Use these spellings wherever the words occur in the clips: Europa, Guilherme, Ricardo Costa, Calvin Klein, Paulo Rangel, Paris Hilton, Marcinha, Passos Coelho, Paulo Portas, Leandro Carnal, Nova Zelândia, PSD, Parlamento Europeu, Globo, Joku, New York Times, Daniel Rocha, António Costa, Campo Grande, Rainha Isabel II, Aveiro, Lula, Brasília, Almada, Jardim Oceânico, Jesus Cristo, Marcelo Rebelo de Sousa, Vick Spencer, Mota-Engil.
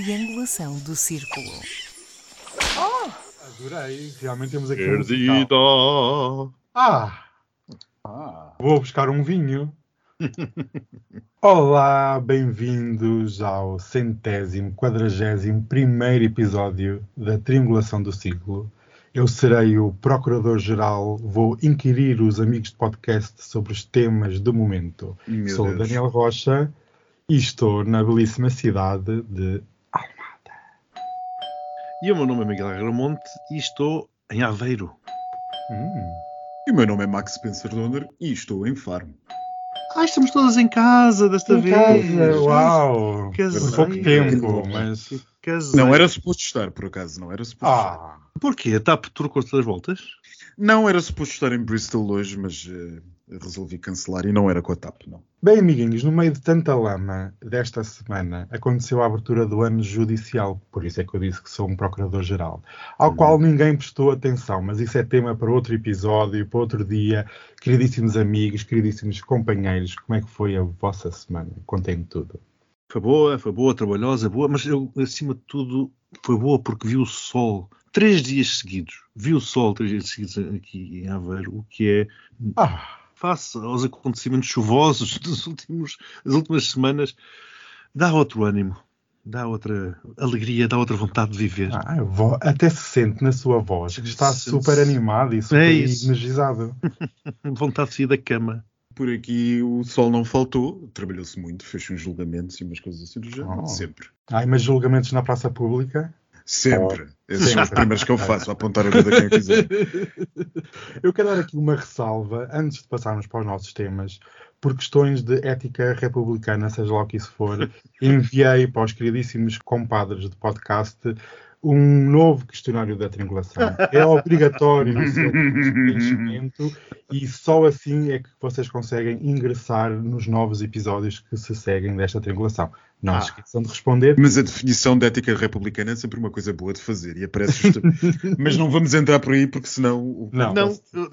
Triangulação do Círculo. Oh! Adorei, realmente temos aqui Perdida. Um vou buscar um vinho. Olá, bem-vindos ao 141º episódio da Triangulação do Círculo. Eu serei o Procurador-Geral, vou inquirir os amigos de podcast sobre os temas do momento. Meu Sou Deus. Daniel Rocha e estou na belíssima cidade de Almada. E o meu nome é Miguel Agramonte e estou em Aveiro. E o meu nome é Max Spencer Donner e estou em Faro. Estamos todas em casa desta vez. Casa, uau! Casei. Pouco tempo, mas... Casei. Não era suposto estar, por acaso, não era suposto estar. Porquê? A TAP trocou todas as voltas? Não era suposto estar em Bristol hoje, mas resolvi cancelar e não era com a TAP, não. Bem, amiguinhos, no meio de tanta lama desta semana, aconteceu a abertura do ano judicial, por isso é que eu disse que sou um procurador-geral, ao qual ninguém prestou atenção, mas isso é tema para outro episódio, para outro dia. Queridíssimos amigos, queridíssimos companheiros, como é que foi a vossa semana? Contem-me tudo. Foi boa, trabalhosa, boa, mas eu, acima de tudo, foi boa porque vi o sol 3 dias seguidos. Vi o sol 3 dias seguidos aqui em Aveiro, o que é, face aos acontecimentos chuvosos das últimas semanas, dá outro ânimo, dá outra alegria, dá outra vontade de viver. Até se sente na sua voz, que está super animado e super energizado. Vontade de sair da cama. Por aqui o sol não faltou, trabalhou-se muito, fez uns julgamentos e umas coisas assim do género, sempre. Mas julgamentos na praça pública? Sempre. Esses são os primeiros que eu faço, apontar a vida a quem quiser. Eu quero dar aqui uma ressalva, antes de passarmos para os nossos temas, por questões de ética republicana, seja lá o que isso for, enviei para os queridíssimos compadres do podcast um novo questionário da triangulação. É obrigatório no seu preenchimento e só assim é que vocês conseguem ingressar nos novos episódios que se seguem desta triangulação. Não se esqueçam de responder. Mas a definição de ética republicana é sempre uma coisa boa de fazer e aparece Mas não vamos entrar por aí porque senão... Não,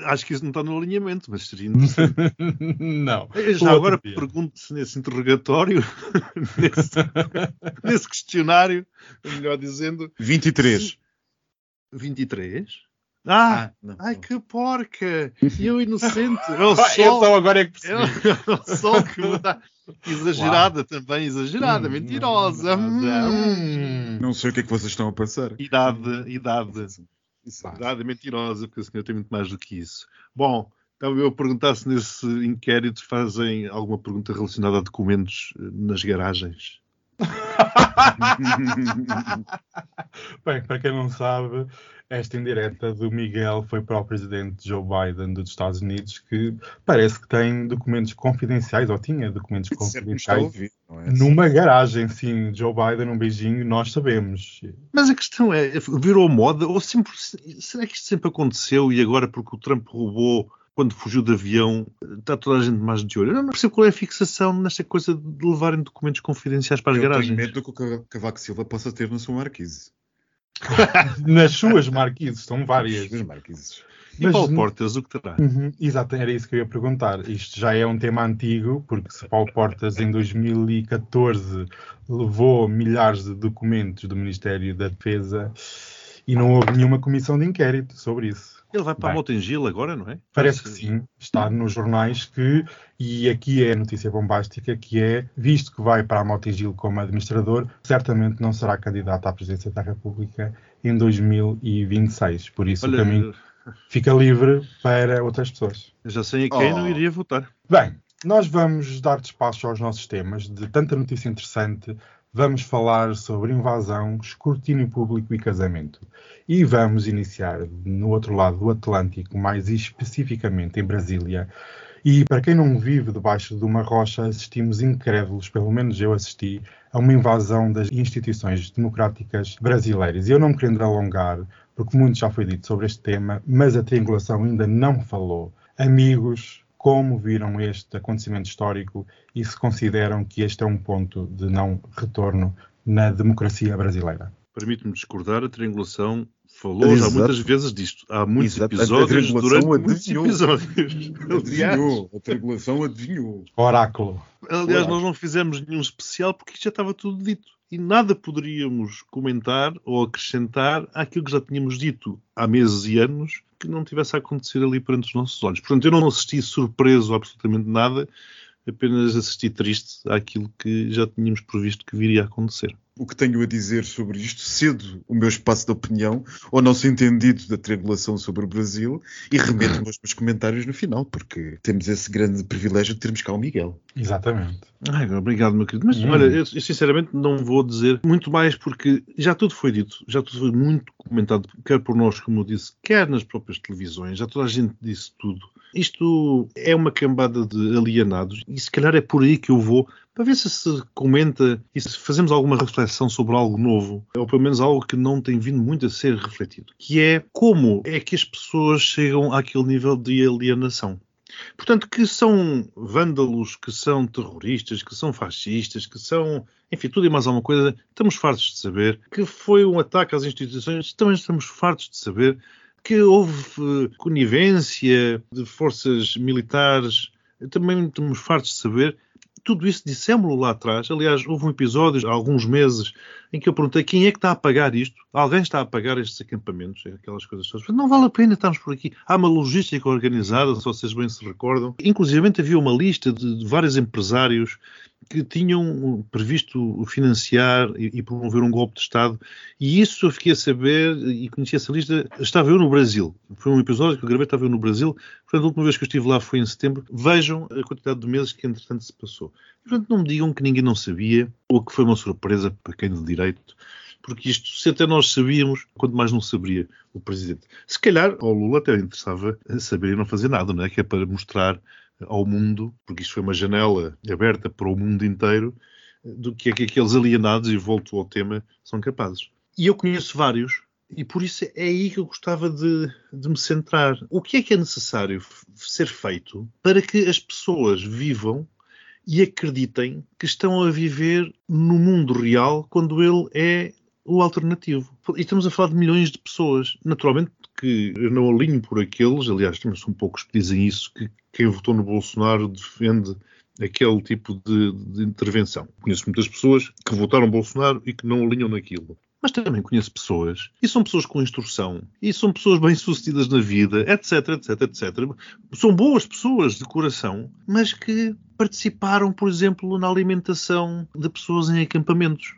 acho que isso não está no alinhamento, mas seria interessante. Não. Já agora pergunto-se nesse interrogatório, nesse questionário, melhor dizendo... 23. 23? Não. Ai, que porca! Eu inocente! Eu só agora é que percebi. Eu só que está exagerada também, exagerada, mentirosa. Não sei o que é que vocês estão a pensar. Idade mentirosa, porque o senhor tem muito mais do que isso. Bom, estava eu a perguntar se nesse inquérito fazem alguma pergunta relacionada a documentos nas garagens. Bem, para quem não sabe, esta indireta do Miguel foi para o presidente Joe Biden dos Estados Unidos, que parece que tem documentos confidenciais, ou tinha documentos confidenciais ouvido, numa garagem. Sim, Joe Biden, um beijinho, nós sabemos. Mas a questão é, virou moda ou sempre, será que isto sempre aconteceu e agora porque o Trump roubou quando fugiu de avião, está toda a gente mais de olho? Eu não percebo qual é a fixação nesta coisa de levarem documentos confidenciais para as garagens. Eu tenho medo do que o Cavaco Silva possa ter na sua marquise. Nas suas marquises, são várias. Nas marquises. E Paulo Portas, o que terá? Exato, era isso que eu ia perguntar. Isto já é um tema antigo, porque se Paulo Portas, em 2014, levou milhares de documentos do Ministério da Defesa... E não houve nenhuma comissão de inquérito sobre isso. Ele vai para a Mota-Engil agora, não é? Parece que sim. Está nos jornais que, e aqui é a notícia bombástica, que é, visto que vai para a Mota-Engil como administrador, certamente não será candidato à presidência da República em 2026. Por isso o caminho fica livre para outras pessoas. Eu já sei a quem não iria votar. Bem, nós vamos dar espaço aos nossos temas de tanta notícia interessante. Vamos falar sobre invasão, escrutínio público e casamento. E vamos iniciar no outro lado do Atlântico, mais especificamente em Brasília. E para quem não vive debaixo de uma rocha, assistimos incrédulos, pelo menos eu assisti, a uma invasão das instituições democráticas brasileiras. E eu não me querendo alongar, porque muito já foi dito sobre este tema, mas a triangulação ainda não falou. Amigos... Como viram este acontecimento histórico e se consideram que este é um ponto de não retorno na democracia brasileira? Permite-me discordar, a triangulação falou já muitas vezes disto. Há muitos episódios durante muitos episódios. Adivinhou, a triangulação adivinhou. Oráculo. Aliás, nós não fizemos nenhum especial porque isto já estava tudo dito. e nada poderíamos comentar ou acrescentar àquilo que já tínhamos dito há meses e anos que não tivesse acontecido ali perante os nossos olhos. Portanto, eu não assisti surpreso a absolutamente nada, apenas assisti triste àquilo que já tínhamos previsto que viria a acontecer. O que tenho a dizer sobre isto, cedo o meu espaço de opinião ao nosso entendido da triangulação sobre o Brasil e remeto-me aos meus comentários no final, porque temos esse grande privilégio de termos cá o Miguel. Exatamente. Ai, obrigado, meu querido. Mas, olha, eu sinceramente não vou dizer muito mais, porque já tudo foi dito, já tudo foi muito comentado, quer por nós, como eu disse, quer nas próprias televisões, já toda a gente disse tudo. Isto é uma cambada de alienados e se calhar é por aí que eu vou, para ver se comenta e se fazemos alguma reflexão sobre algo novo, ou pelo menos algo que não tem vindo muito a ser refletido, que é como é que as pessoas chegam àquele nível de alienação. Portanto, que são vândalos, que são terroristas, que são fascistas, que são... Enfim, tudo e mais alguma coisa, estamos fartos de saber. Que foi um ataque às instituições, também estamos fartos de saber. Que houve conivência de forças militares, também estamos fartos de saber. Tudo isso dissemos-lo lá atrás. Aliás, houve um episódio, há alguns meses, em que eu perguntei quem é que está a pagar isto? Alguém está a pagar estes acampamentos? Aquelas coisas todas. Não vale a pena estarmos por aqui. Há uma logística organizada, se vocês bem se recordam. Inclusive, havia uma lista de vários empresários que tinham previsto financiar e promover um golpe de Estado. E isso eu fiquei a saber e conheci essa lista. Estava eu no Brasil. Foi um episódio que eu gravei, estava eu no Brasil. Portanto, a última vez que eu estive lá foi em setembro. Vejam a quantidade de meses que, entretanto, se passou. Portanto, não me digam que ninguém não sabia ou que foi uma surpresa para quem de direito, porque isto, se até nós sabíamos, quanto mais não saberia o Presidente. Se calhar ao Lula até interessava saber e não fazer nada, não é? Que é para mostrar ao mundo, porque isto foi uma janela aberta para o mundo inteiro, do que é que aqueles alienados, e volto ao tema, são capazes. E eu conheço vários, e por isso é aí que eu gostava de me centrar. O que é necessário ser feito para que as pessoas vivam e acreditem que estão a viver no mundo real quando ele é o alternativo? E estamos a falar de milhões de pessoas. Naturalmente que eu não alinho por aqueles, aliás, também são poucos que dizem isso, que quem votou no Bolsonaro defende aquele tipo de intervenção. Conheço muitas pessoas que votaram Bolsonaro e que não alinham naquilo. Mas também conheço pessoas, e são pessoas com instrução, e são pessoas bem-sucedidas na vida, etc, etc, etc. São boas pessoas de coração, mas que participaram, por exemplo, na alimentação de pessoas em acampamentos.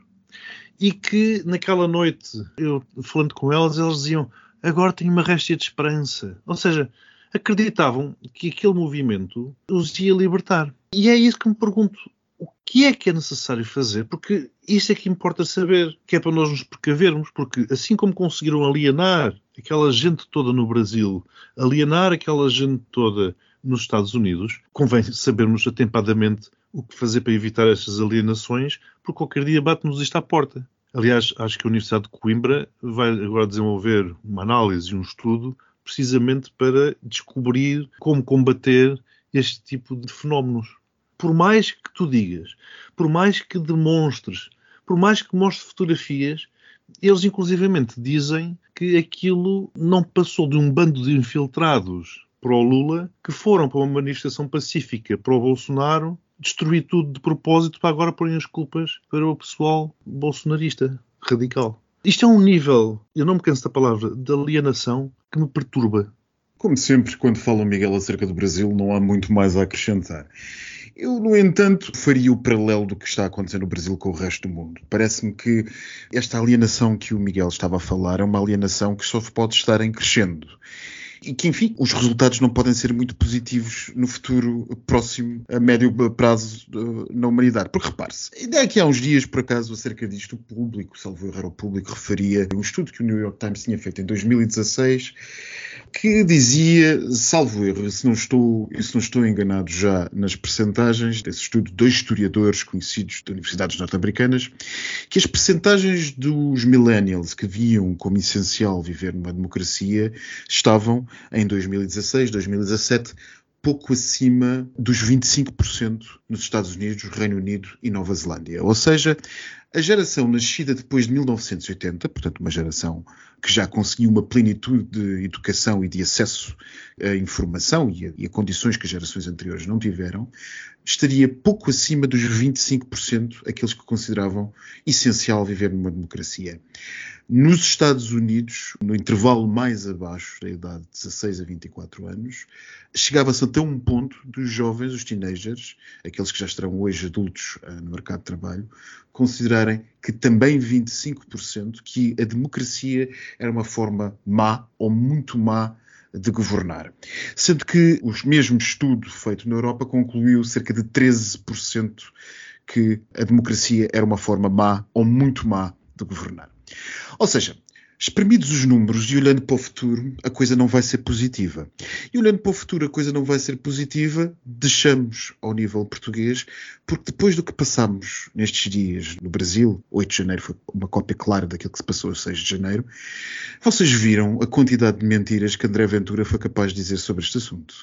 E que, naquela noite, eu falando com elas, elas diziam, agora tenho uma réstia de esperança. Ou seja, acreditavam que aquele movimento os ia libertar. E é isso que me pergunto. O que é necessário fazer? Porque isso é que importa saber, que é para nós nos precavermos, porque assim como conseguiram alienar aquela gente toda no Brasil, alienar aquela gente toda nos Estados Unidos, convém sabermos atempadamente o que fazer para evitar essas alienações, porque qualquer dia bate-nos isto à porta. Aliás, acho que a Universidade de Coimbra vai agora desenvolver uma análise e um estudo precisamente para descobrir como combater este tipo de fenómenos. Por mais que tu digas, por mais que demonstres, por mais que mostres fotografias, eles inclusivamente dizem que aquilo não passou de um bando de infiltrados para o Lula, que foram para uma manifestação pacífica para o Bolsonaro, destruir tudo de propósito para agora porem as culpas para o pessoal bolsonarista radical. Isto é um nível, eu não me canso da palavra, de alienação que me perturba. Como sempre, quando falam Miguel acerca do Brasil, não há muito mais a acrescentar. Eu, no entanto, faria o paralelo do que está acontecendo no Brasil com o resto do mundo. Parece-me que esta alienação que o Miguel estava a falar é uma alienação que só pode estar em crescendo. E que, enfim, os resultados não podem ser muito positivos no futuro próximo, a médio prazo na humanidade. Porque, repare-se, ainda aqui há uns dias, por acaso, acerca disto, o Público, salvo errar, o Público referia um estudo que o New York Times tinha feito em 2016, que dizia, salvo erro, se não estou enganado já nas percentagens desse estudo, dois historiadores conhecidos de universidades norte-americanas, que as percentagens dos millennials que viam como essencial viver numa democracia estavam em 2016, 2017, pouco acima dos 25% nos Estados Unidos, Reino Unido e Nova Zelândia. Ou seja, A geração nascida depois de 1980, portanto uma geração que já conseguiu uma plenitude de educação e de acesso à informação e a condições que as gerações anteriores não tiveram, estaria pouco acima dos 25% aqueles que consideravam essencial viver numa democracia. Nos Estados Unidos, no intervalo mais abaixo da idade de 16 a 24 anos, chegava-se até um ponto dos jovens, os teenagers, aqueles que já estarão hoje adultos no mercado de trabalho, considerarem que também 25% que a democracia era uma forma má ou muito má de governar. Sendo que o mesmo estudo feito na Europa concluiu cerca de 13% que a democracia era uma forma má ou muito má de governar. Ou seja, espremidos os números e olhando para o futuro, a coisa não vai ser positiva. E olhando para o futuro, a coisa não vai ser positiva, deixamos ao nível português, porque depois do que passámos nestes dias no Brasil, 8 de janeiro foi uma cópia clara daquilo que se passou a 6 de janeiro, vocês viram a quantidade de mentiras que André Ventura foi capaz de dizer sobre este assunto.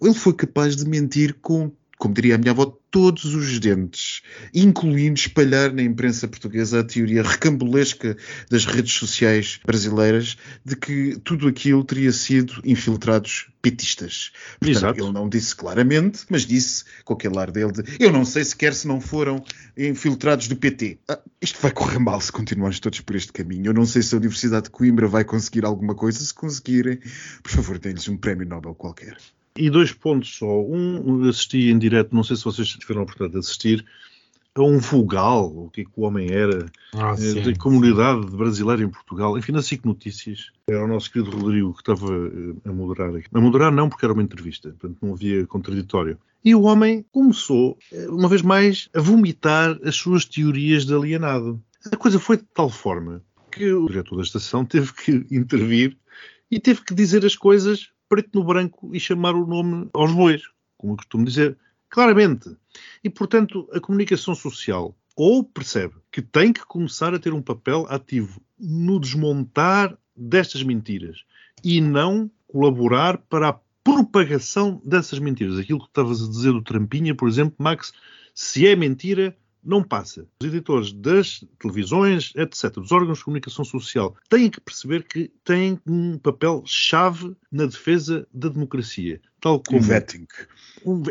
Ele foi capaz de mentir com, como diria a minha avó, todos os dentes, incluindo espalhar na imprensa portuguesa a teoria recambolesca das redes sociais brasileiras de que tudo aquilo teria sido infiltrados petistas. Portanto, Exato. Ele não disse claramente, mas disse com aquele ar dele de eu não sei sequer se não foram infiltrados do PT. Isto vai correr mal se continuarmos todos por este caminho. Eu não sei se a Universidade de Coimbra vai conseguir alguma coisa. Se conseguirem, por favor, deem-lhes um prémio Nobel qualquer. E dois pontos só. Um, assisti em direto, não sei se vocês tiveram a oportunidade de assistir, a um vulgal, o que o homem era, da comunidade brasileira em Portugal. Enfim, na SIC Notícias, era o nosso querido Rodrigo que estava a moderar aqui. A moderar não, porque era uma entrevista, portanto não havia contraditório. E o homem começou, uma vez mais, a vomitar as suas teorias de alienado. A coisa foi de tal forma que o diretor da estação teve que intervir e teve que dizer as coisas preto no branco e chamar o nome aos bois, como eu costumo dizer, claramente. E, portanto, a comunicação social ou percebe que tem que começar a ter um papel ativo no desmontar destas mentiras e não colaborar para a propagação dessas mentiras. Aquilo que estavas a dizer do Trampinha, por exemplo, Max, se é mentira, não passa. Os editores das televisões, etc., dos órgãos de comunicação social, têm que perceber que têm um papel-chave na defesa da democracia. Tal como vetting.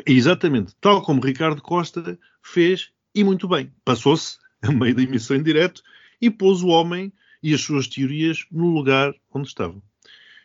Exatamente. Tal como Ricardo Costa fez, e muito bem. Passou-se a meio da emissão em direto e pôs o homem e as suas teorias no lugar onde estavam.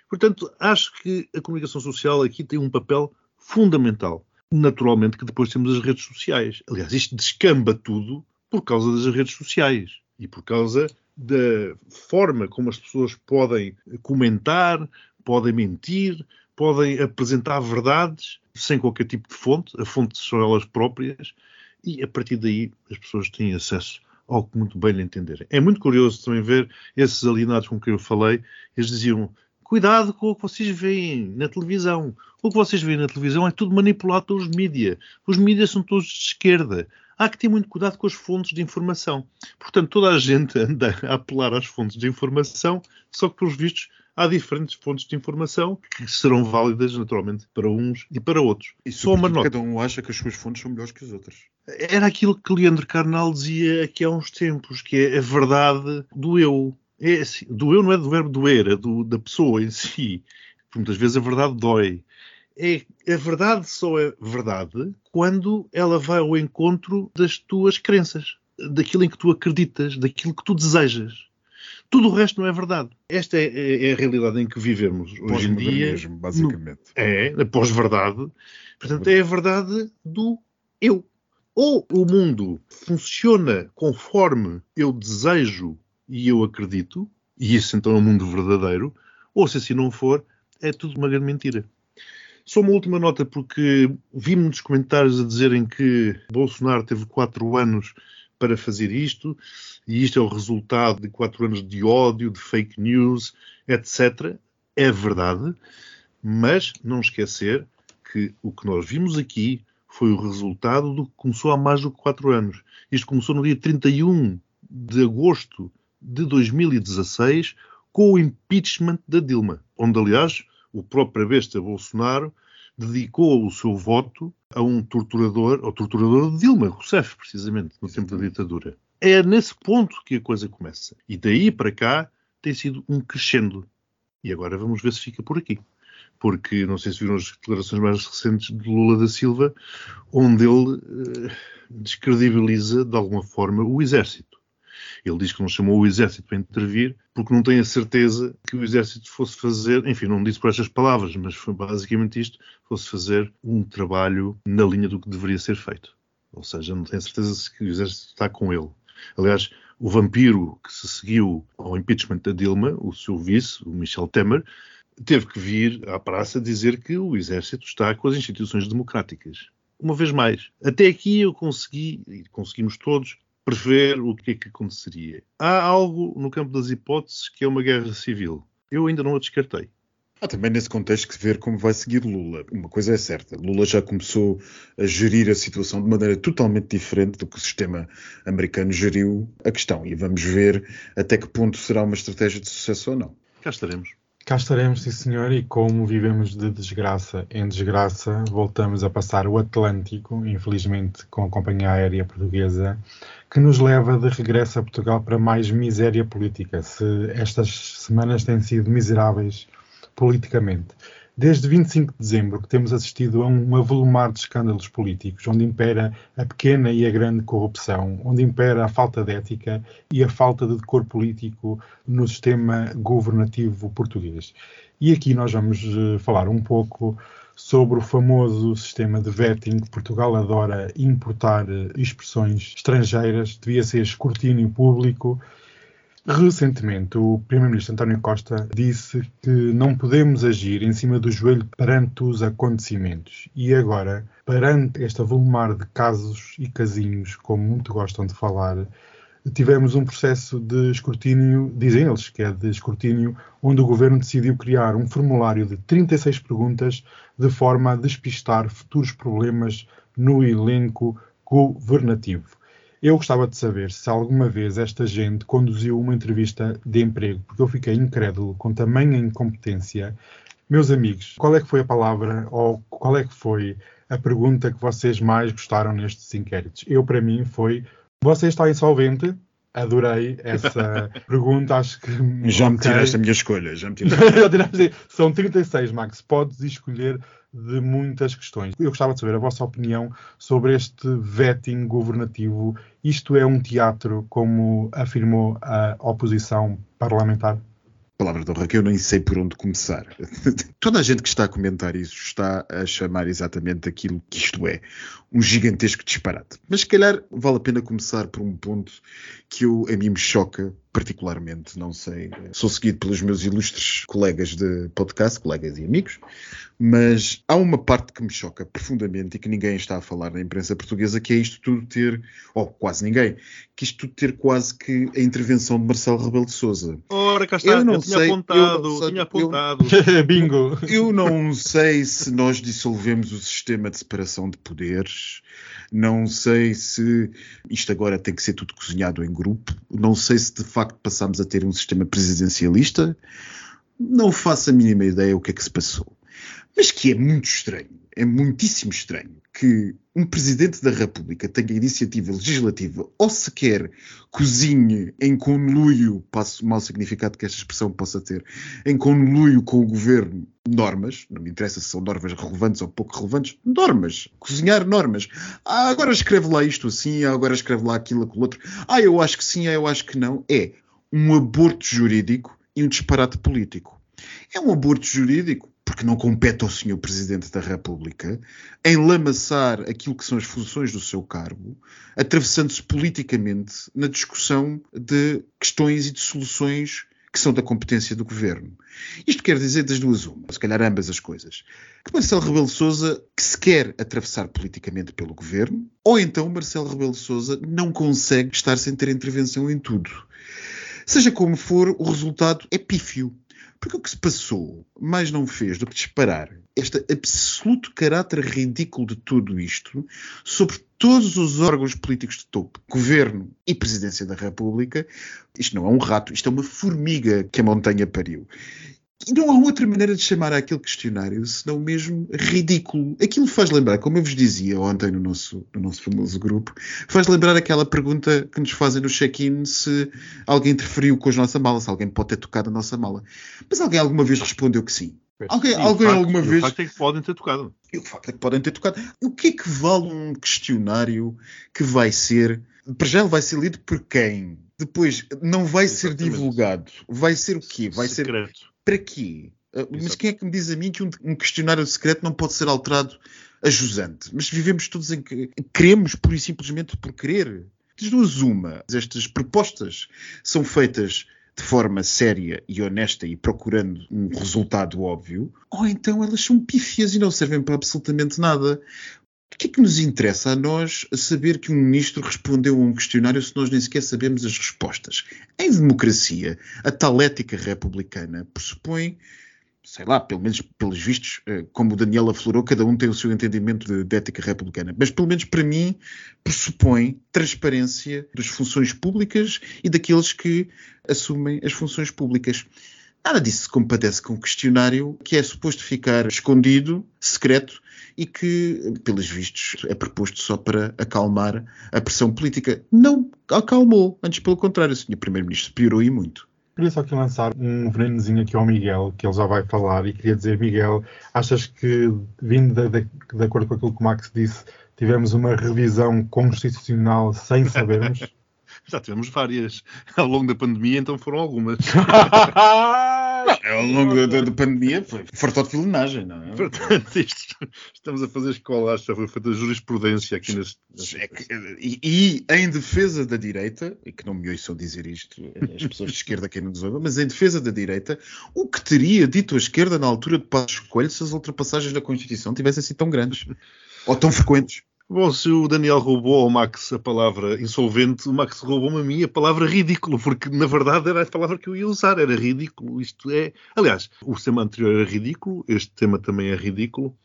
Portanto, acho que a comunicação social aqui tem um papel fundamental. Naturalmente que depois temos as redes sociais. Aliás, isto descamba tudo por causa das redes sociais e por causa da forma como as pessoas podem comentar, podem mentir, podem apresentar verdades sem qualquer tipo de fonte. A fonte são elas próprias e, a partir daí, as pessoas têm acesso ao que muito bem lhe entenderem. É muito curioso também ver esses alienados com quem eu falei. Eles diziam: cuidado com o que vocês veem na televisão. O que vocês veem na televisão é tudo manipulado pelos mídias. Os mídias são todos de esquerda. Há que ter muito cuidado com as fontes de informação. Portanto, toda a gente anda a apelar às fontes de informação, só que, pelos vistos, há diferentes fontes de informação que serão válidas, naturalmente, para uns e para outros. E só uma nota. Cada um acha que as suas fontes são melhores que as outras. Era aquilo que Leandro Carnal dizia aqui há uns tempos, que é a verdade do eu. É assim, doeu não é do verbo doer, é da pessoa em si. Porque muitas vezes a verdade dói. A verdade só é verdade quando ela vai ao encontro das tuas crenças, daquilo em que tu acreditas, daquilo que tu desejas. Tudo o resto não é verdade. Esta é a realidade em que vivemos hoje em dia. Pós-modernismo, basicamente. É, a pós-verdade. Portanto, é a verdade do eu. Ou o mundo funciona conforme eu desejo e eu acredito, e isso então é um mundo verdadeiro, ou se assim não for, é tudo uma grande mentira. Só uma última nota, porque vi muitos comentários a dizerem que Bolsonaro teve 4 anos para fazer isto, e isto é o resultado de 4 anos de ódio, de fake news, etc. É verdade, mas não esquecer que o que nós vimos aqui foi o resultado do que começou há mais do que 4 anos. Isto começou no dia 31 de agosto de 2016, com o impeachment da Dilma, onde, aliás, o próprio besta Bolsonaro dedicou o seu voto a um torturador, ao torturador de Dilma Rousseff, precisamente, no tempo da ditadura. É nesse ponto que a coisa começa. E daí para cá tem sido um crescendo. E agora vamos ver se fica por aqui. Porque, não sei se viram as declarações mais recentes de Lula da Silva, onde ele descredibiliza, de alguma forma, o Exército. Ele diz que não chamou o Exército para intervir porque não tem a certeza que o Exército fosse fazer, enfim, não disse por estas palavras, mas foi basicamente isto, fosse fazer um trabalho na linha do que deveria ser feito. Ou seja, não tem a certeza se que o Exército está com ele. Aliás, o vampiro que se seguiu ao impeachment da Dilma, o seu vice, o Michel Temer, teve que vir à praça dizer que o Exército está com as instituições democráticas. Uma vez mais, até aqui eu consegui, e conseguimos todos, prever o que é que aconteceria. Há algo no campo das hipóteses que é uma guerra civil. Eu ainda não a descartei. Há também nesse contexto que ver como vai seguir Lula. Uma coisa é certa, Lula já começou a gerir a situação de maneira totalmente diferente do que o sistema americano geriu a questão. E vamos ver até que ponto será uma estratégia de sucesso ou não. Cá estaremos. Cá estaremos, sim senhor, e como vivemos de desgraça em desgraça, voltamos a passar o Atlântico, infelizmente com a companhia aérea portuguesa, que nos leva de regresso a Portugal para mais miséria política. Se estas semanas têm sido miseráveis politicamente. Desde 25 de dezembro que temos assistido a um avolumar de escândalos políticos, onde impera a pequena e a grande corrupção, onde impera a falta de ética e a falta de decoro político no sistema governativo português. E aqui nós vamos falar um pouco sobre o famoso sistema de vetting que Portugal adora importar expressões estrangeiras, devia ser escrutínio público. Recentemente, o Primeiro-Ministro António Costa disse que não podemos agir em cima do joelho perante os acontecimentos. E agora, perante este avolumar de casos e casinhos, como muito gostam de falar, tivemos um processo de escrutínio, dizem eles que é de escrutínio, onde o Governo decidiu criar um formulário de 36 perguntas de forma a despistar futuros problemas no elenco governativo. Eu gostava de saber se alguma vez esta gente conduziu uma entrevista de emprego, porque eu fiquei incrédulo com tamanha incompetência. Meus amigos, qual é que foi a palavra ou qual é que foi a pergunta que vocês mais gostaram nestes inquéritos? Eu, para mim, foi: você está insolvente? Adorei essa pergunta, acho que... Já me tiraste a minha escolha, já me tiraste. São 36, Max, podes escolher de muitas questões. Eu gostava de saber a vossa opinião sobre este vetting governativo. Isto é um teatro, como afirmou a oposição parlamentar? Palavra de honra, que eu nem sei por onde começar. Toda a gente que está a comentar isso está a chamar exatamente aquilo que isto é, um gigantesco disparate. Mas se calhar vale a pena começar por um ponto que a mim me choca particularmente, não sei. Sou seguido pelos meus ilustres colegas de podcast, colegas e amigos, mas há uma parte que me choca profundamente e que ninguém está a falar na imprensa portuguesa, que é isto tudo ter, ou quase ninguém, que isto tudo ter quase que a intervenção de Marcelo Rebelo de Sousa. Ora, cá está, eu tinha apontado. Bingo! Eu não sei se nós dissolvemos o sistema de separação de poderes, não sei se isto agora tem que ser tudo cozinhado em grupo, não sei se de facto passámos a ter um sistema presidencialista, não faço a mínima ideia o que é que se passou. Mas que é muito estranho, é muitíssimo estranho que um Presidente da República tenha iniciativa legislativa ou sequer cozinhe em conluio, passo o mau significado que esta expressão possa ter, em conluio com o Governo, normas, não me interessa se são normas relevantes ou pouco relevantes, normas, cozinhar normas. Ah, agora escreve lá isto assim, agora escreve lá aquilo, aquilo outro. Ah, eu acho que sim, ah, eu acho que não. É um aborto jurídico e um disparate político. É um aborto jurídico porque não compete ao Sr. Presidente da República enlamaçar aquilo que são as funções do seu cargo, atravessando-se politicamente na discussão de questões e de soluções que são da competência do Governo. Isto quer dizer das duas uma, se calhar ambas as coisas. Que Marcelo Rebelo de Sousa que se quer atravessar politicamente pelo Governo, ou então Marcelo Rebelo de Sousa não consegue estar sem ter intervenção em tudo. Seja como for, o resultado é pífio. Porque o que se passou mais não fez do que disparar este absoluto caráter ridículo de tudo isto sobre todos os órgãos políticos de topo, Governo e Presidência da República. Isto não é um rato, isto é uma formiga que a montanha pariu. E não há outra maneira de chamar aquele questionário senão mesmo ridículo. Aquilo faz lembrar, como eu vos dizia ontem no nosso famoso grupo, faz lembrar aquela pergunta que nos fazem no check-in se alguém interferiu com a nossa mala, se alguém pode ter tocado a nossa mala. Mas alguém alguma vez respondeu que sim. O facto é que podem ter tocado. O que é que vale um questionário que vai ser... Para já ele vai ser lido por quem? Depois, não vai ser divulgado. Vai ser o quê? Vai secreto. Ser... Para quê? Exato. Mas quem é que me diz a mim que um questionário secreto não pode ser alterado a jusante? Mas vivemos todos em que... Queremos, pura e simplesmente, por querer. Das duas, uma. Estas propostas são feitas... de forma séria e honesta e procurando um resultado óbvio, ou então elas são pífias e não servem para absolutamente nada. O que é que nos interessa a nós saber que um ministro respondeu a um questionário se nós nem sequer sabemos as respostas? Em democracia, a tal ética republicana pressupõe, sei lá, pelo menos pelos vistos, como o Daniel aflorou, cada um tem o seu entendimento de ética republicana, mas pelo menos para mim pressupõe transparência das funções públicas e daqueles que assumem as funções públicas. Nada disso se compadece com um questionário que é suposto ficar escondido, secreto, e que, pelos vistos, é proposto só para acalmar a pressão política. Não acalmou, antes pelo contrário, o Sr. Primeiro-Ministro piorou e muito. Queria só aqui lançar um venenozinho aqui ao Miguel, que ele já vai falar, e queria dizer, Miguel, achas que, vindo de acordo com aquilo que o Max disse, tivemos uma revisão constitucional sem sabermos? Já tivemos várias. Ao longo da pandemia, então foram algumas. Não, ao longo da pandemia foi fartofilenagem, não é? Portanto, estamos a fazer escola, acho que foi feita jurisprudência aqui neste... E em defesa da direita, e que não me ouçam dizer isto, as pessoas de esquerda quem não nos ouve, mas em defesa da direita, o que teria dito a esquerda na altura de Passos Coelho se as ultrapassagens da Constituição tivessem sido tão grandes? Ou tão frequentes? Bom, se o Daniel roubou ao Max a palavra insolvente, o Max roubou-me a mim a palavra ridículo, porque na verdade era a palavra que eu ia usar, era ridículo, isto é... Aliás, o tema anterior era ridículo, este tema também é ridículo,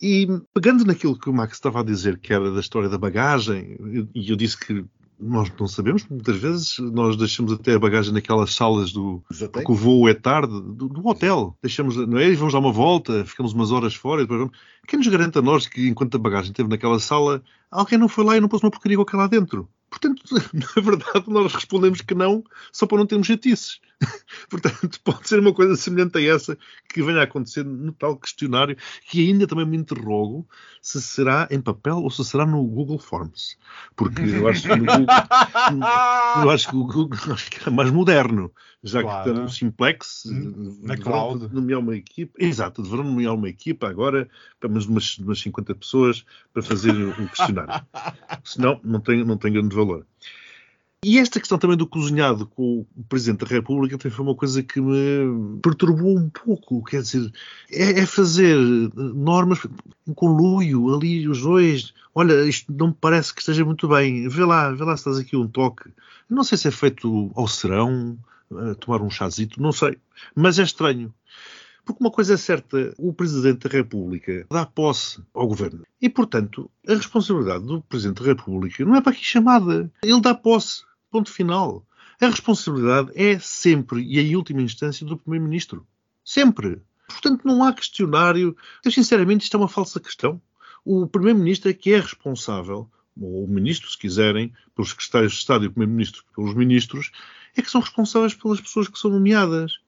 e pegando naquilo que o Max estava a dizer, que era da história da bagagem, e eu disse que nós não sabemos, muitas vezes nós deixamos até a bagagem naquelas salas do... Porque o voo é tarde, do hotel. Deixamos, não é? E vamos dar uma volta, ficamos umas horas fora e depois vamos... Quem nos garante a nós que, enquanto a bagagem esteve naquela sala, alguém não foi lá e não pôs uma porcaria qualquer lá dentro? Portanto, na verdade, nós respondemos que não, só para não termos jetices. Portanto, pode ser uma coisa semelhante a essa que venha a acontecer no tal questionário, que ainda também me interrogo se será em papel ou se será no Google Forms. Porque eu acho que no Google, eu acho que era mais moderno, já claro. Que está no Simplex, na cloud. Nomear uma equipa. Exato, deverão nomear uma equipa agora, para umas 50 pessoas, para fazer um questionário. Senão, não tem grande valor. E esta questão também do cozinhado com o Presidente da República também foi uma coisa que me perturbou um pouco. Quer dizer, é fazer normas, um conluio ali, os dois. Olha, isto não me parece que esteja muito bem. Vê lá se estás aqui um toque. Não sei se é feito ao serão, a tomar um chazito, não sei. Mas é estranho. Porque uma coisa é certa, o Presidente da República dá posse ao Governo. E, portanto, a responsabilidade do Presidente da República não é para aqui chamada. Ele dá posse. Ponto final. A responsabilidade é sempre, e em última instância, do Primeiro-Ministro. Sempre. Portanto, não há questionário. Eu, sinceramente, isto é uma falsa questão. O Primeiro-Ministro é que é responsável, ou o Ministro, se quiserem, pelos secretários de Estado e o Primeiro-Ministro pelos Ministros, é que são responsáveis pelas pessoas que são nomeadas.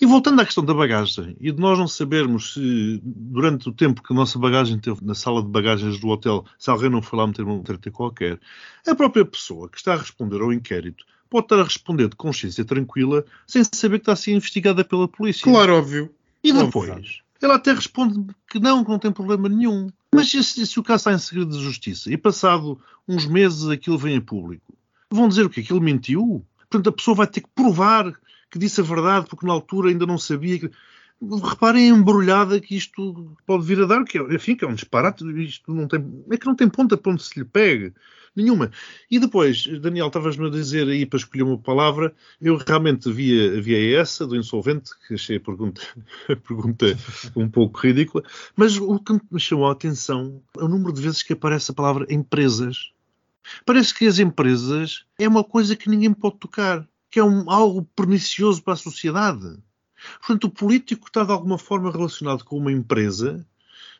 E voltando à questão da bagagem, e de nós não sabermos se, durante o tempo que a nossa bagagem teve na sala de bagagens do hotel, se alguém não foi lá meter uma treta qualquer, a própria pessoa que está a responder ao inquérito pode estar a responder de consciência tranquila, sem saber que está a ser investigada pela polícia. Claro, óbvio. E depois, ela até responde que não tem problema nenhum. Mas se o caso está em segredo de justiça, e passado uns meses aquilo vem a público, vão dizer o quê? Que ele mentiu? Portanto, a pessoa vai ter que provar que disse a verdade, porque na altura ainda não sabia. Reparem a embrulhada que isto pode vir a dar, que enfim, que é um disparate, isto não tem, é que não tem ponta para onde se lhe pegue, nenhuma. E depois, Daniel, estavas-me a dizer aí para escolher uma palavra, eu realmente via essa, do insolvente, que achei a pergunta um pouco ridícula, mas o que me chamou a atenção é o número de vezes que aparece a palavra empresas. Parece que as empresas é uma coisa que ninguém pode tocar, que é algo pernicioso para a sociedade. Portanto, o político que está de alguma forma relacionado com uma empresa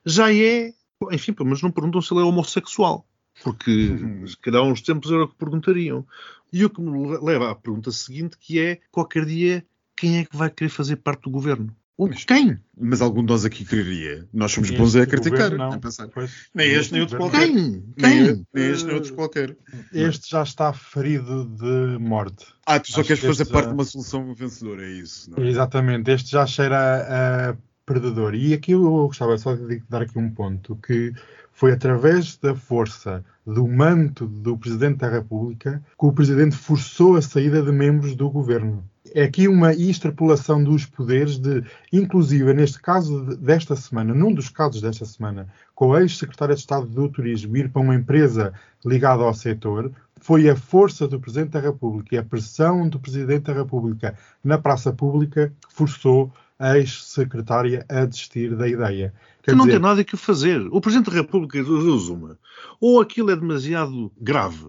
já é, enfim, mas não perguntam se ele é homossexual, porque se calhar há uns tempos era o que perguntariam. E o que me leva à pergunta seguinte, que é, qualquer dia, quem é que vai querer fazer parte do governo? Mas quem? Mas algum de nós aqui quereria. Nós somos bons a criticar. Governo, nem este, nem outro qualquer. Nem este, nem outro qualquer. Este já está ferido de morte. Ah, tu só acho queres fazer parte de uma solução vencedora, é isso? Não? Exatamente. Este já cheira a perdedor. E aqui eu gostava só de dar aqui um ponto, que foi através da força do manto do Presidente da República que o Presidente forçou a saída de membros do Governo. É aqui uma extrapolação dos poderes, de, inclusive neste caso desta semana, num dos casos desta semana, com o ex-secretário de Estado do Turismo ir para uma empresa ligada ao setor, foi a força do Presidente da República e a pressão do Presidente da República na praça pública que forçou a ex-secretária a desistir da ideia. Que não tem nada que fazer. O Presidente da República resume. Ou aquilo é demasiado grave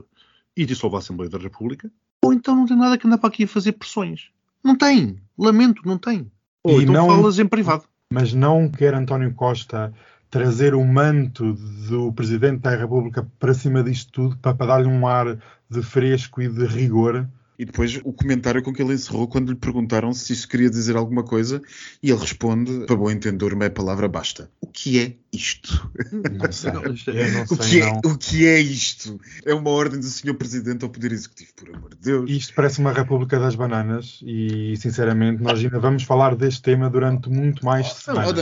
e dissolve a Assembleia da República, ou então não tem nada que andar para aqui a fazer pressões. Não tem. Lamento, não tem. Ou e então não, falas em privado. Mas não quer António Costa trazer o manto do Presidente da República para cima disto tudo, para dar-lhe um ar de fresco e de rigor. E depois o comentário com que ele encerrou quando lhe perguntaram se isto queria dizer alguma coisa e ele responde, para bom entender, meia palavra basta. O que é isto? Não sei. O que é isto? É uma ordem do Sr. Presidente ao Poder Executivo, por amor de Deus. Isto parece uma República das Bananas e, sinceramente, nós ainda vamos falar deste tema durante muito mais semanas.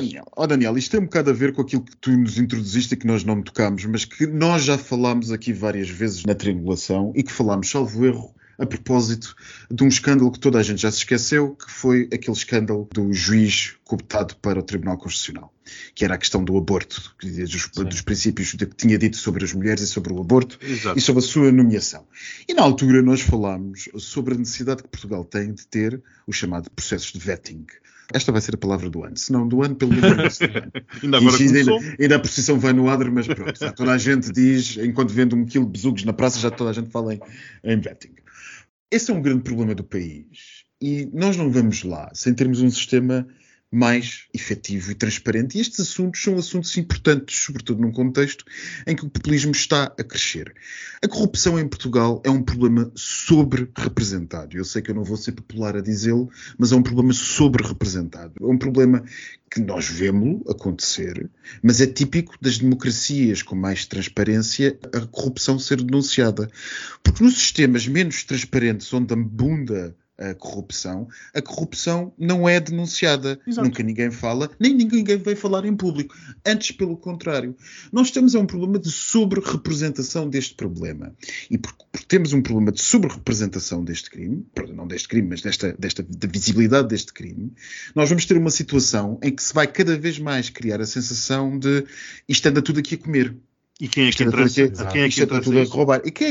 Daniel, isto tem um bocado a ver com aquilo que tu nos introduziste e que nós não tocámos, mas que nós já falámos aqui várias vezes na triangulação e que falámos, salvo erro, a propósito de um escândalo que toda a gente já se esqueceu, que foi aquele escândalo do juiz cooptado para o Tribunal Constitucional, que era a questão do aborto, dos princípios que tinha dito sobre as mulheres e sobre o aborto. Exato. E sobre a sua nomeação. E na altura nós falámos sobre a necessidade que Portugal tem de ter o chamado processo de vetting. Esta vai ser a palavra do ano, se não do ano, pelo menos do ano. Ainda a procissão vai no adro, mas pronto, já toda a gente diz, enquanto vende 1 quilo de besugos na praça, já toda a gente fala em vetting. Esse é um grande problema do país e nós não vamos lá sem termos um sistema mais efetivo e transparente. E estes assuntos são assuntos importantes, sobretudo num contexto em que o populismo está a crescer. A corrupção em Portugal é um problema sobre-representado. Eu sei que eu não vou ser popular a dizê-lo, mas é um problema sobre-representado. É um problema que nós vemos acontecer, mas é típico das democracias com mais transparência a corrupção ser denunciada. Porque nos sistemas menos transparentes, onde abunda a corrupção não é denunciada. Exato. Nunca ninguém fala, nem ninguém vem falar em público. Antes, pelo contrário. Nós temos um problema de sobre-representação deste problema. E por termos um problema de sobre-representação deste crime, não deste crime, mas da visibilidade deste crime, nós vamos ter uma situação em que se vai cada vez mais criar a sensação de isto anda tudo aqui a comer. E quem é que interessa? E quem é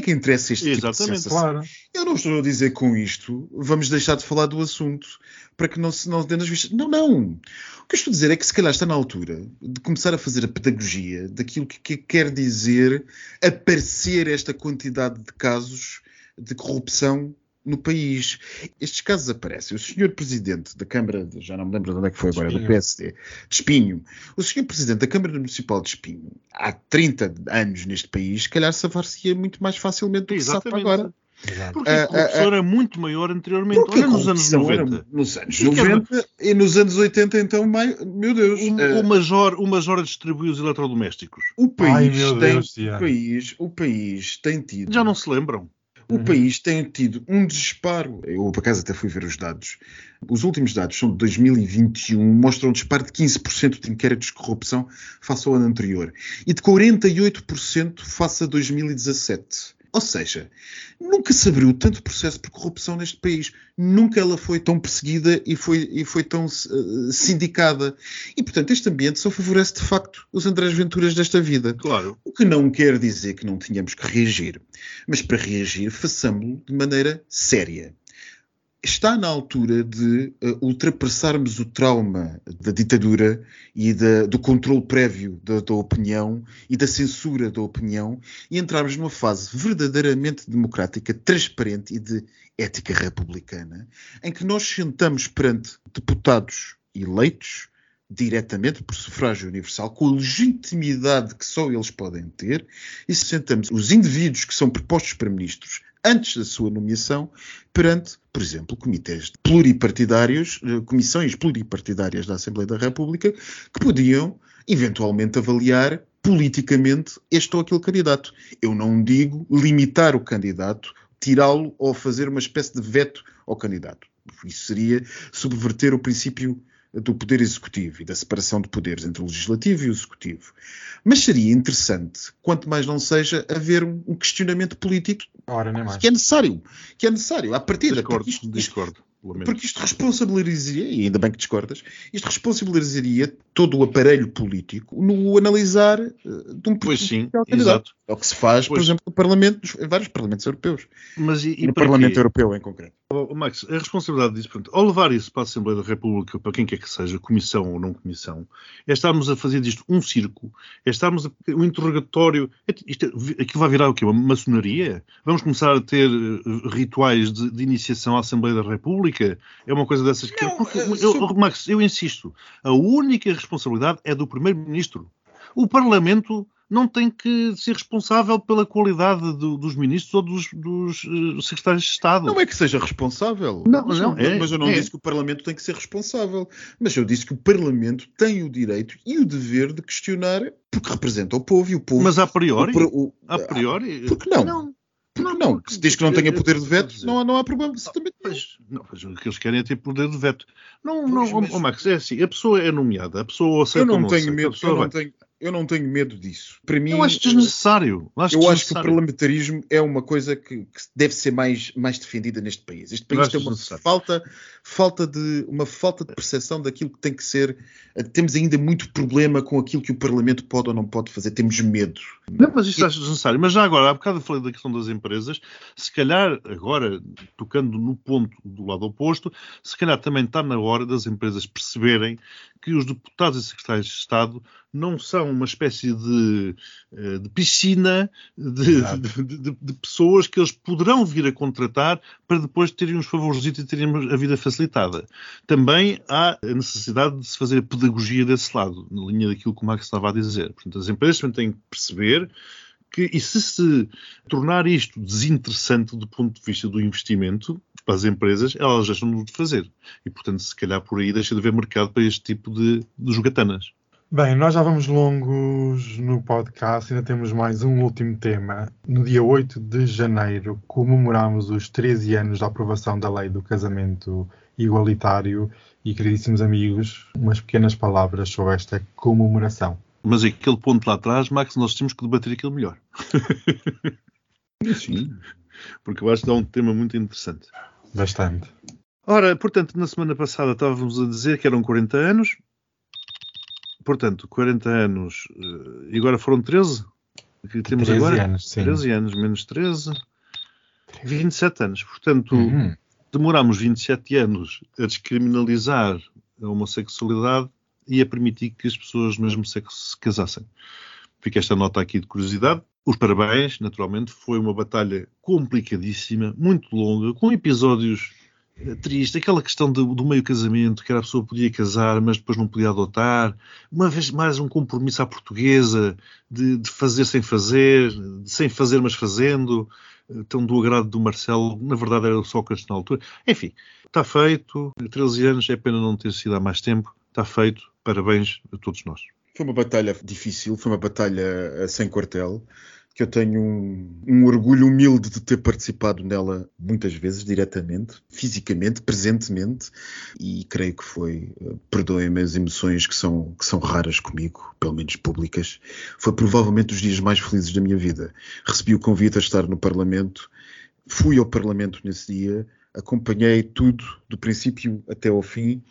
que interessa este tipo de sensação? Claro. Eu não estou a dizer com isto, vamos deixar de falar do assunto para que não se dê nas vistas. Não. O que eu estou a dizer é que se calhar está na altura de começar a fazer a pedagogia daquilo que quer dizer aparecer esta quantidade de casos de corrupção no país. Estes casos aparecem. O senhor Presidente da Câmara, já não me lembro de onde é que foi agora, do PSD, de Espinho. O senhor Presidente da Câmara Municipal de Espinho, há 30 anos neste país, se calhar safar-se-ia muito mais facilmente do que se safa agora. Exato. Porque a corrupção era muito maior anteriormente. Olha, nos anos 90. Nos anos 90 e nos anos 80, então, meu Deus. O Major distribuiu os eletrodomésticos. O país tem tido... Já não se lembram. O país tem tido um disparo. Eu, por acaso, até fui ver os dados. Os últimos dados são de 2021, mostram um disparo de 15% de inquéritos de corrupção face ao ano anterior e de 48% face a 2017. Ou seja, nunca se abriu tanto processo por corrupção neste país. Nunca ela foi tão perseguida e foi tão sindicada. E, portanto, este ambiente só favorece, de facto, os Andrés Venturas desta vida. Claro. O que não quer dizer que não tenhamos que reagir. Mas para reagir, façamo-lo de maneira séria. está na altura de ultrapassarmos o trauma da ditadura e do controle prévio da opinião e da censura da opinião e entrarmos numa fase verdadeiramente democrática, transparente e de ética republicana, em que nós sentamos perante deputados eleitos diretamente por sufrágio universal, com a legitimidade que só eles podem ter, e sentamos os indivíduos que são propostos para ministros antes da sua nomeação perante, por exemplo, comitês pluripartidários, comissões pluripartidárias da Assembleia da República, que podiam eventualmente avaliar politicamente este ou aquele candidato. Eu não digo limitar o candidato, tirá-lo ou fazer uma espécie de veto ao candidato. Isso seria subverter o princípio do poder executivo e da separação de poderes entre o legislativo e o executivo. Mas seria interessante, quanto mais não seja, haver um questionamento político. Ora, nem mais. Que é necessário. À partida, discordo. Porque isto responsabilizaria, e ainda bem que discordas, isto responsabilizaria todo o aparelho político no analisar de um potencial candidato. É o que se faz, por exemplo, no Parlamento, em vários Parlamentos europeus. Mas e no Parlamento Europeu em concreto. Oh, Max, a responsabilidade disso, portanto, ao levar isso para a Assembleia da República, para quem quer que seja, comissão ou não comissão, é estarmos a fazer disto um circo, é estarmos um interrogatório. Aquilo vai virar o quê? Uma maçonaria? Vamos começar a ter rituais de iniciação à Assembleia da República? É uma coisa dessas que... Max, eu insisto, a única responsabilidade é do Primeiro-Ministro. O Parlamento não tem que ser responsável pela qualidade dos ministros ou dos secretários de Estado. Não é que seja responsável. Mas eu não disse que o Parlamento tem que ser responsável. Mas eu disse que o Parlamento tem o direito e o dever de questionar, porque representa o povo e o povo... Mas a priori? Porque não? Não, se diz que não tenha poder de veto, não há problema. Mas o que eles querem é ter poder de veto. Max, é assim, a pessoa é nomeada, a pessoa aceita ou não aceita. Eu não tenho medo disso. Para mim, eu acho desnecessário. Eu acho que o parlamentarismo é uma coisa que deve ser mais defendida neste país. Este país tem uma falta de percepção daquilo que tem que ser. Temos ainda muito problema com aquilo que o Parlamento pode ou não pode fazer. Temos medo. Não, mas isto acho desnecessário. Mas já agora, há bocado falei da questão das empresas. Se calhar, agora, tocando no ponto do lado oposto, se calhar também está na hora das empresas perceberem que os deputados e secretários de Estado não são uma espécie de piscina de pessoas que eles poderão vir a contratar para depois terem uns favorzitos e terem a vida facilitada. Também há a necessidade de se fazer a pedagogia desse lado, na linha daquilo que o Max estava a dizer. Portanto, as empresas também têm que perceber que se tornar isto desinteressante do ponto de vista do investimento para as empresas, elas deixam de fazer. E, portanto, se calhar por aí deixa de haver mercado para este tipo de jogatanas. Bem, nós já vamos longos no podcast, ainda temos mais um último tema. No dia 8 de janeiro comemorámos os 13 anos da aprovação da lei do casamento igualitário e, queridíssimos amigos, umas pequenas palavras sobre esta comemoração. Mas aquele ponto lá atrás, Max, nós temos que debater aquilo melhor. Sim, porque eu acho que é um tema muito interessante. Bastante. Ora, portanto, na semana passada estávamos a dizer que eram 40 anos... Portanto, 40 anos, e agora foram 13? Que temos 13 agora? Anos, sim. 13 anos, menos 13, 27 anos. Portanto, demorámos 27 anos a descriminalizar a homossexualidade e a permitir que as pessoas do mesmo sexo se casassem. Fica esta nota aqui de curiosidade. Os parabéns, naturalmente, foi uma batalha complicadíssima, muito longa, com episódios... triste, aquela questão do meio casamento, que era a pessoa podia casar, mas depois não podia adotar, uma vez mais um compromisso à portuguesa de fazer sem fazer, mas fazendo, tão do agrado do Marcelo, na verdade era o Sócrates na altura. Enfim, está feito, 13 anos, é pena não ter sido há mais tempo, está feito, parabéns a todos nós. Foi uma batalha difícil, foi uma batalha sem quartel, que eu tenho um orgulho humilde de ter participado nela muitas vezes, diretamente, fisicamente, presentemente, e creio que foi, perdoem-me as emoções que são raras comigo, pelo menos públicas, foi provavelmente os dias mais felizes da minha vida. Recebi o convite a estar no Parlamento, fui ao Parlamento nesse dia, acompanhei tudo, do princípio até ao fim,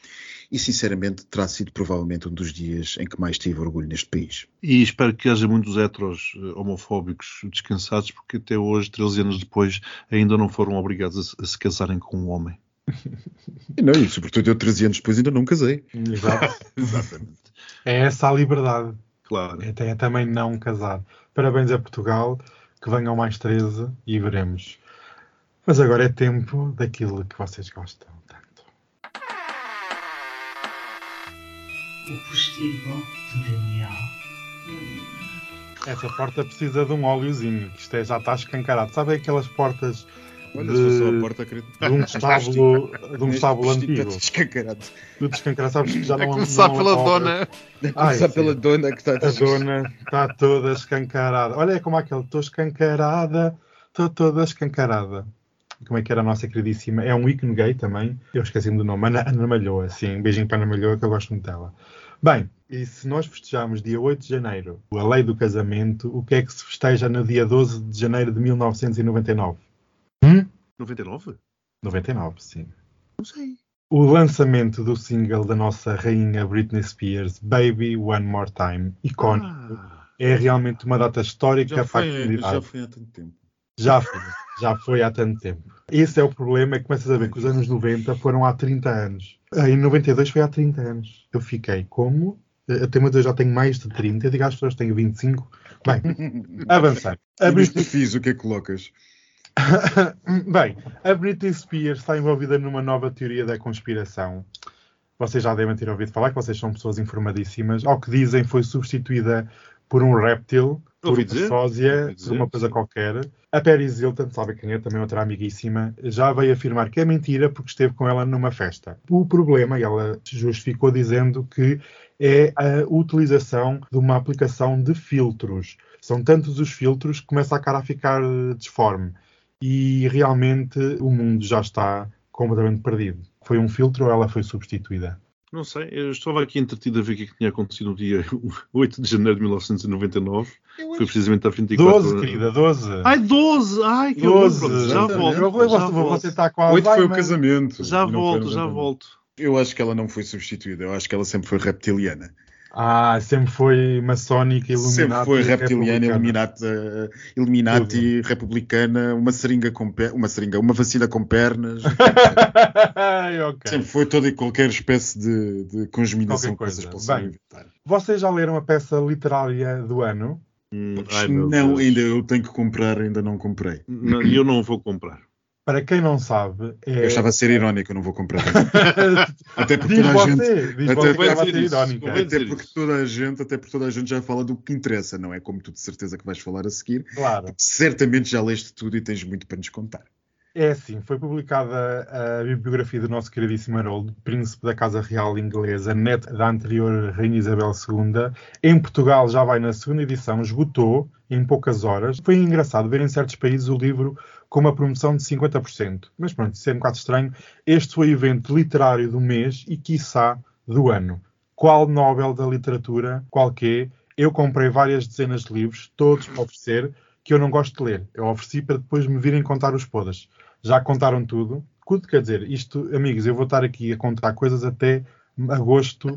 e sinceramente terá sido provavelmente um dos dias em que mais tive orgulho neste país. E espero que haja muitos heteros homofóbicos descansados, porque até hoje, 13 anos depois, ainda não foram obrigados a se casarem com um homem. Não, e sobretudo eu 13 anos depois ainda não casei. Exato. Exatamente. É essa a liberdade. Claro. É também não casar. Parabéns a Portugal, que venham mais 13 e veremos. Mas agora é tempo daquilo que vocês gostam tanto. O postigo de Daniel. Essa porta precisa de um óleozinho, que isto já está escancarado. Sabe aquelas portas... Olha, só a porta, querido. De um estábulo antigo. Descancarado, sabes que já não há. A começar pela dona. Que está... A dona está toda escancarada. Olha, é como aquele, estou toda escancarada. Como é que era a nossa queridíssima? É um ícone gay também. Eu esqueci-me do nome. Ana Malhoa, assim. Um beijinho para Ana Malhoa, que eu gosto muito dela. Bem, e se nós festejarmos dia 8 de janeiro a lei do casamento, o que é que se festeja no dia 12 de janeiro de 1999? 99? 99, sim. Não sei. O lançamento do single da nossa rainha Britney Spears, Baby One More Time, icónico, é realmente uma data histórica para a comunidade. Já foi há tanto tempo. Esse é o problema, é que começas a ver que os anos 90 foram há 30 anos. Em 92 foi há 30 anos. Eu fiquei como... Até mas eu já tenho mais de 30, eu digo às pessoas que tenho 25. Bem, avançar. Fiz o que é que colocas? Bem, a Britney Spears está envolvida numa nova teoria da conspiração. Vocês já devem ter ouvido falar, que vocês são pessoas informadíssimas. Ao que dizem, foi substituída por um réptil, por uma sósia, por uma coisa qualquer. A Paris Hilton, sabe quem é, também outra amiguíssima, já veio afirmar que é mentira porque esteve com ela numa festa. O problema, ela justificou dizendo que é a utilização de uma aplicação de filtros. São tantos os filtros que começa a cara a ficar disforme. E realmente o mundo já está completamente perdido. Foi um filtro ou ela foi substituída? Não sei, eu estava aqui entretido a ver o que tinha acontecido no dia 8 de janeiro de 1999. Foi precisamente há 24 horas. 12, querida, 12. Ai, 12! Ai, que 12. Já volto. Você está quase 8 foi o casamento. Já volto. Eu acho que ela não foi substituída, eu acho que ela sempre foi reptiliana. Ah, sempre foi maçónica, iluminati. Sempre foi reptiliana, iluminati, republicana, uma vacina com pernas. Okay. Sempre foi toda e qualquer espécie de conjuminação que vocês possam inventar. Vocês já leram a peça literária do ano? Não, ainda eu tenho que comprar, ainda não comprei. Não, eu não vou comprar. Para quem não sabe... Eu estava a ser irónico, eu não vou comprar. Até porque toda a gente já fala do que interessa, não é como tu de certeza que vais falar a seguir. Claro. Certamente já leste tudo e tens muito para nos contar. É assim, foi publicada a bibliografia do nosso queridíssimo Harold, príncipe da Casa Real Inglesa, neto da anterior Rainha Isabel II. Em Portugal já vai na segunda edição, esgotou em poucas horas. Foi engraçado ver em certos países o livro com uma promoção de 50%. Mas pronto, isso é um bocado estranho. Este foi o evento literário do mês e, quiçá, do ano. Qual Nobel da literatura? Qual que é? Eu comprei várias dezenas de livros, todos para oferecer, que eu não gosto de ler. Eu ofereci para depois me virem contar os podas. Já contaram tudo. Quer dizer, isto, amigos, eu vou estar aqui a contar coisas até agosto,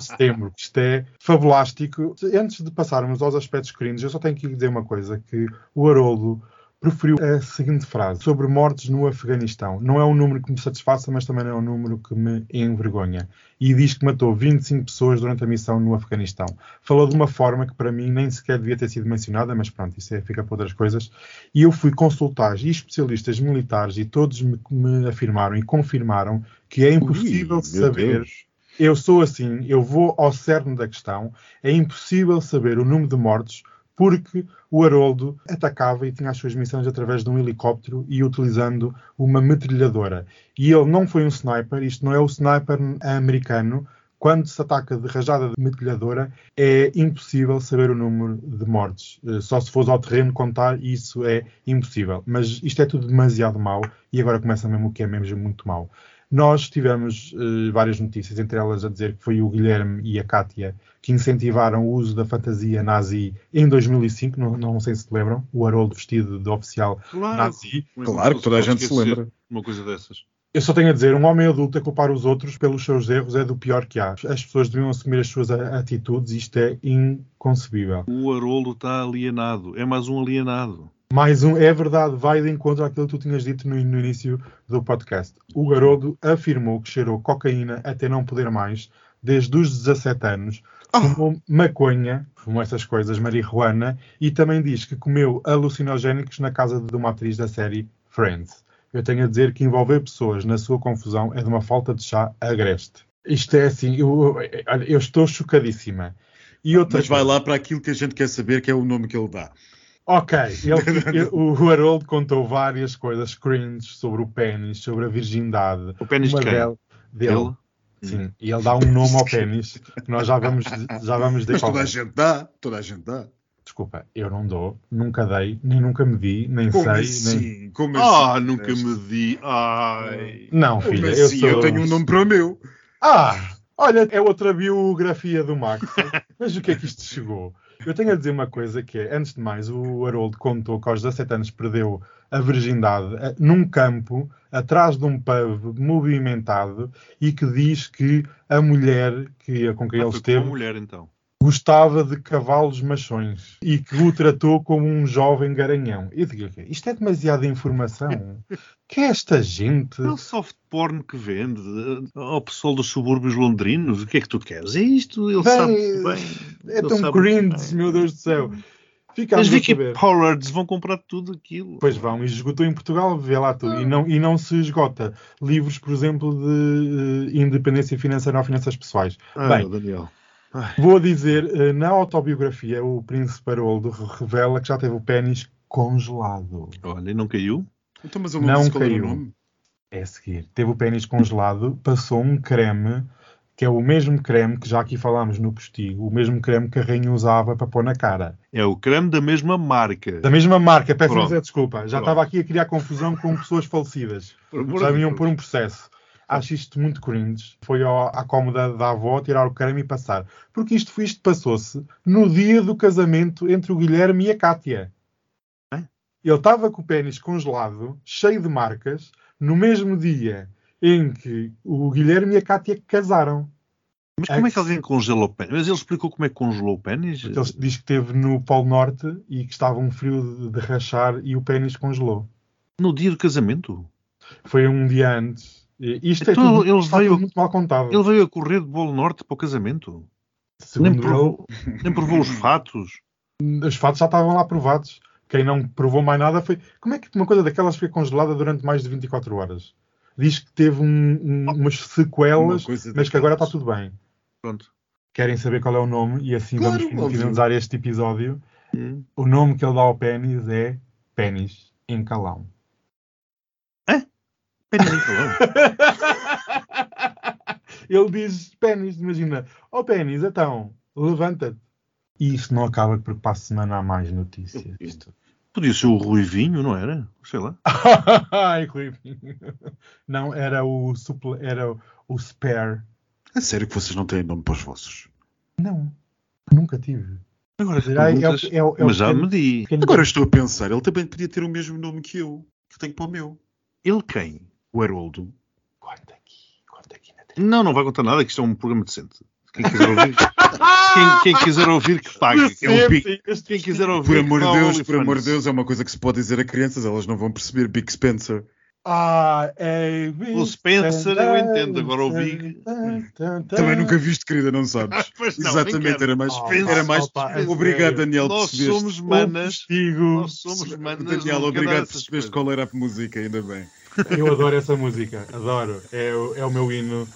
setembro. Isto é fabulástico. Antes de passarmos aos aspectos cringe, eu só tenho que lhe dizer uma coisa, que o Haroldo preferiu a seguinte frase sobre mortes no Afeganistão. Não é um número que me satisfaça, mas também não é um número que me envergonha. E diz que matou 25 pessoas durante a missão no Afeganistão. Falou de uma forma que para mim nem sequer devia ter sido mencionada, mas pronto, isso fica para outras coisas. E eu fui consultar especialistas militares e todos me afirmaram e confirmaram que é impossível saber... Deus. Eu sou assim, eu vou ao cerne da questão. É impossível saber o número de mortos porque o Haroldo atacava e tinha as suas missões através de um helicóptero e utilizando uma metralhadora. E ele não foi um sniper, isto não é o sniper americano. Quando se ataca de rajada de metralhadora, é impossível saber o número de mortes. Só se fores ao terreno contar, isso é impossível. Mas isto é tudo demasiado mau, e agora começa mesmo o que é mesmo muito mau. Nós tivemos várias notícias, entre elas a dizer que foi o Guilherme e a Cátia que incentivaram o uso da fantasia nazi em 2005, não sei se lembram, o Harold vestido de oficial nazi. Claro que toda a gente se lembra. Uma coisa dessas. Eu só tenho a dizer, um homem adulto a culpar os outros pelos seus erros é do pior que há. As pessoas deviam assumir as suas atitudes, isto é inconcebível. O Haroldo está alienado, é mais um alienado. Mais um, é verdade, vai de encontro àquilo que tu tinhas dito no início do podcast. O Garodo afirmou que cheirou cocaína até não poder mais, desde os 17 anos, fumou maconha, fumou essas coisas, marihuana, e também diz que comeu alucinogénicos na casa de uma atriz da série Friends. Eu tenho a dizer que envolver pessoas na sua confusão é de uma falta de chá agreste. Isto é assim, eu estou chocadíssima. E outra Mas vai lá para aquilo que a gente quer saber, que é o nome que ele dá. Ok, o Harold contou várias coisas cringe sobre o pénis, sobre a virgindade. O pénis de quem? Dele. Sim, e ele dá um nome ao pénis, que nós já vamos deixar. Mas toda a gente dá. Desculpa, eu não dou, nunca dei, nem nunca medi, nem como sei. Assim? Nem... Como assim? Ah, nunca medi. Ai. Não, filha, eu sou... Eu tenho um nome para o meu. Ah, olha, é outra biografia do Max. Mas o que é que isto chegou? Eu tenho a dizer uma coisa que é, antes de mais, o Harold contou que aos 17 anos perdeu a virgindade num campo, atrás de um pub movimentado, e que diz que a mulher com quem ele esteve mulher, então. Gostava de cavalos machões e que o tratou como um jovem garanhão. Eu digo, isto é demasiada informação. Que é esta gente? É o soft porn que vende ao pessoal dos subúrbios londrinos. O que é que tu queres? É isto? Ele bem, sabe bem. É tão cringe, meu Deus do céu. Mas Vicky Powards vão comprar tudo aquilo. Pois vão, e esgotou em Portugal, vê lá tudo. E não se esgota. Livros, por exemplo, de independência financeira ou finanças pessoais. Bem, Daniel... Vou dizer, na autobiografia, o Príncipe Harold revela que já teve o pénis congelado. Olha, e não caiu? Então, mas não caiu. Nome? É a seguir. Teve o pénis congelado, passou um creme, que é o mesmo creme que já aqui falámos no Postigo, o mesmo creme que a rainha usava para pôr na cara. É o creme da mesma marca. Da mesma marca. Peço-lhes a desculpa. Já estava aqui a criar confusão com pessoas falecidas. Já vinham por um processo. Acho isto muito cringe. Foi à cômoda da avó tirar o creme e passar. Porque isto passou-se no dia do casamento entre o Guilherme e a Cátia. É? Ele estava com o pénis congelado, cheio de marcas, no mesmo dia em que o Guilherme e a Cátia casaram. Mas como é que alguém congela o pénis? Mas ele explicou como é que congelou o pénis? Porque ele diz que esteve no Polo Norte e que estava um frio de rachar e o pénis congelou. No dia do casamento? Foi um dia antes. Isto então, é tudo, tudo muito mal contado. Ele veio a correr de Polo Norte para o casamento. Nem provou os fatos. Os fatos já estavam lá provados. Quem não provou mais nada foi... Como é que uma coisa daquelas fica congelada durante mais de 24 horas? Diz que teve umas sequelas, mas que agora está tudo bem. Pronto. Querem saber qual é o nome? E assim vamos finalizar este episódio. O nome que ele dá ao pénis é Pénis em Calão. Ele diz pénis, imagina, pénis, então, levanta-te. E isso não acaba porque para a semana há mais notícias. Podia ser o Ruivinho, não era? Sei lá. Ai, Ruivinho. Não, era o Spare. É sério que vocês não têm nome para os vossos? Não, nunca tive. Agora, mas já medi. Agora estou a pensar, ele também podia ter o mesmo nome que eu, que tenho para o meu. Ele quem? O Haroldo. Conta aqui na TV. Não vai contar nada, que isto é um programa decente. Quem quiser ouvir, quem quiser ouvir que pague. É um bico. Quem quiser ouvir, por amor de Deus, é uma coisa que se pode dizer a crianças, elas não vão perceber. Vick Spencer. O Spencer eu entendo, agora o Big. Também nunca viste, querida, não sabes. Não, exatamente, era mais. Obrigado, Daniel, por perceber. Nós somos manas. Daniel, obrigado por perceber qual era a música, ainda bem. Eu adoro essa música, adoro. É o meu hino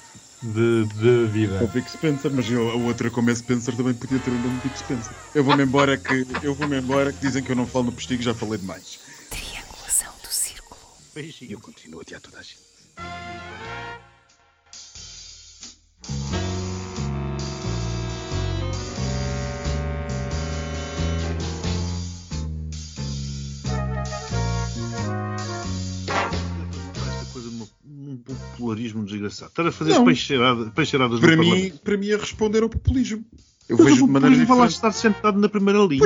de vida. O Vick Spencer, mas a outra como é Spencer também podia ter o nome Vick Spencer. Eu vou-me embora que dizem que eu não falo no Postigo, já falei demais. Triangulação do Círculo. Beijinho. Eu continuo a odiar toda a gente. Popularismo desgraçado. Estar a fazer peixeiradas para mim, para mim é responder ao populismo. Eu mas vejo de maneira diferente. Vai lá estar sentado na primeira linha.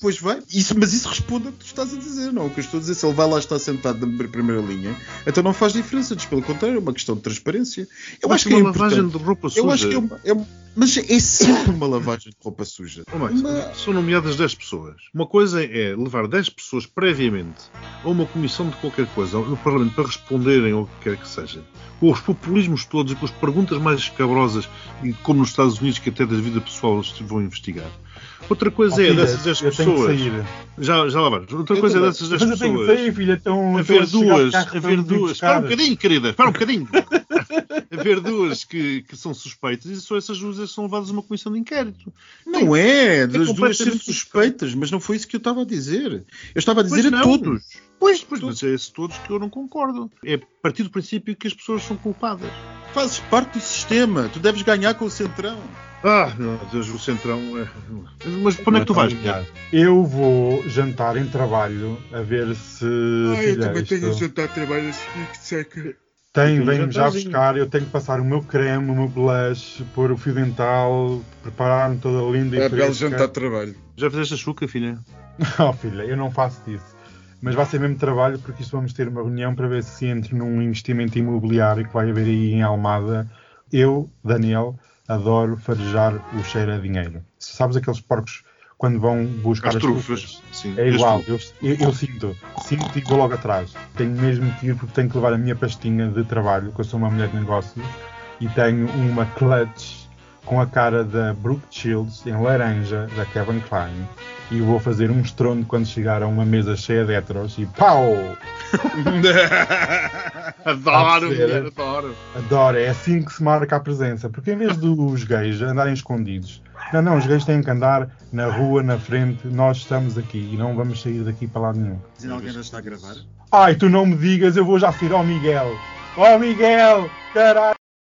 Pois vai. Mas isso responde ao que tu estás a dizer, não? O que eu estou a dizer, se ele vai lá estar sentado na primeira linha, então não faz diferença. Pelo contrário, é uma questão de transparência. Eu acho que é uma lavagem de roupa suja. Eu acho que é uma Mas é sempre uma lavagem de roupa suja. São nomeadas 10 pessoas. Uma coisa é levar 10 pessoas previamente a uma comissão de qualquer coisa, no Parlamento, para responderem ao que quer que seja. Com os populismos todos e com as perguntas mais escabrosas, como nos Estados Unidos, que até da vida pessoal vão investigar. Outra coisa é dessas 10 pessoas. Já lá vamos. Outra coisa é dessas 10 pessoas. Mas eu tenho que sair, filha. Haver duas. Espera um bocadinho, querida. Haver duas que são suspeitas, e só essas duas são levadas a uma comissão de inquérito. Não é, das duas ser suspeitas, mas não foi isso que eu estava a dizer. Eu estava a dizer a todos. Pois, mas é esse todos que eu não concordo. É a partir do princípio que as pessoas são culpadas. Fazes parte do sistema, tu deves ganhar com o Centrão. Ah, meu Deus, o Centrão... Mas para onde é que tu vais? Eu vou jantar em trabalho, a ver se... eu também tenho jantar em trabalho, assim que seca. Vem-me já buscar, eu tenho que passar o meu creme, o meu blush, pôr o fio dental, preparar-me toda linda e fresca. É belo jantar de trabalho. Já fizeste açúcar, filha? Oh, filha, eu não faço disso. Mas vai ser mesmo trabalho, porque isto vamos ter uma reunião para ver se entro num investimento imobiliário que vai haver aí em Almada. Eu, Daniel, adoro farejar o cheiro a dinheiro. Sabes aqueles porcos quando vão buscar as trufas? Sim, é igual, eu sinto e vou logo atrás. Tenho mesmo que ir, porque tenho que levar a minha pastinha de trabalho, porque eu sou uma mulher de negócios e tenho uma clutch com a cara da Brooke Shields em laranja, da Calvin Klein, e vou fazer um estrondo quando chegar a uma mesa cheia de heteros e pau! Adoro, é assim que se marca a presença, porque em vez dos gays andarem escondidos, não, os gays têm que andar na rua, na frente, nós estamos aqui e não vamos sair daqui para lado nenhum. Dizendo alguém não está a gravar? Ai, tu não me digas, eu vou já sair ao Miguel! Caralho,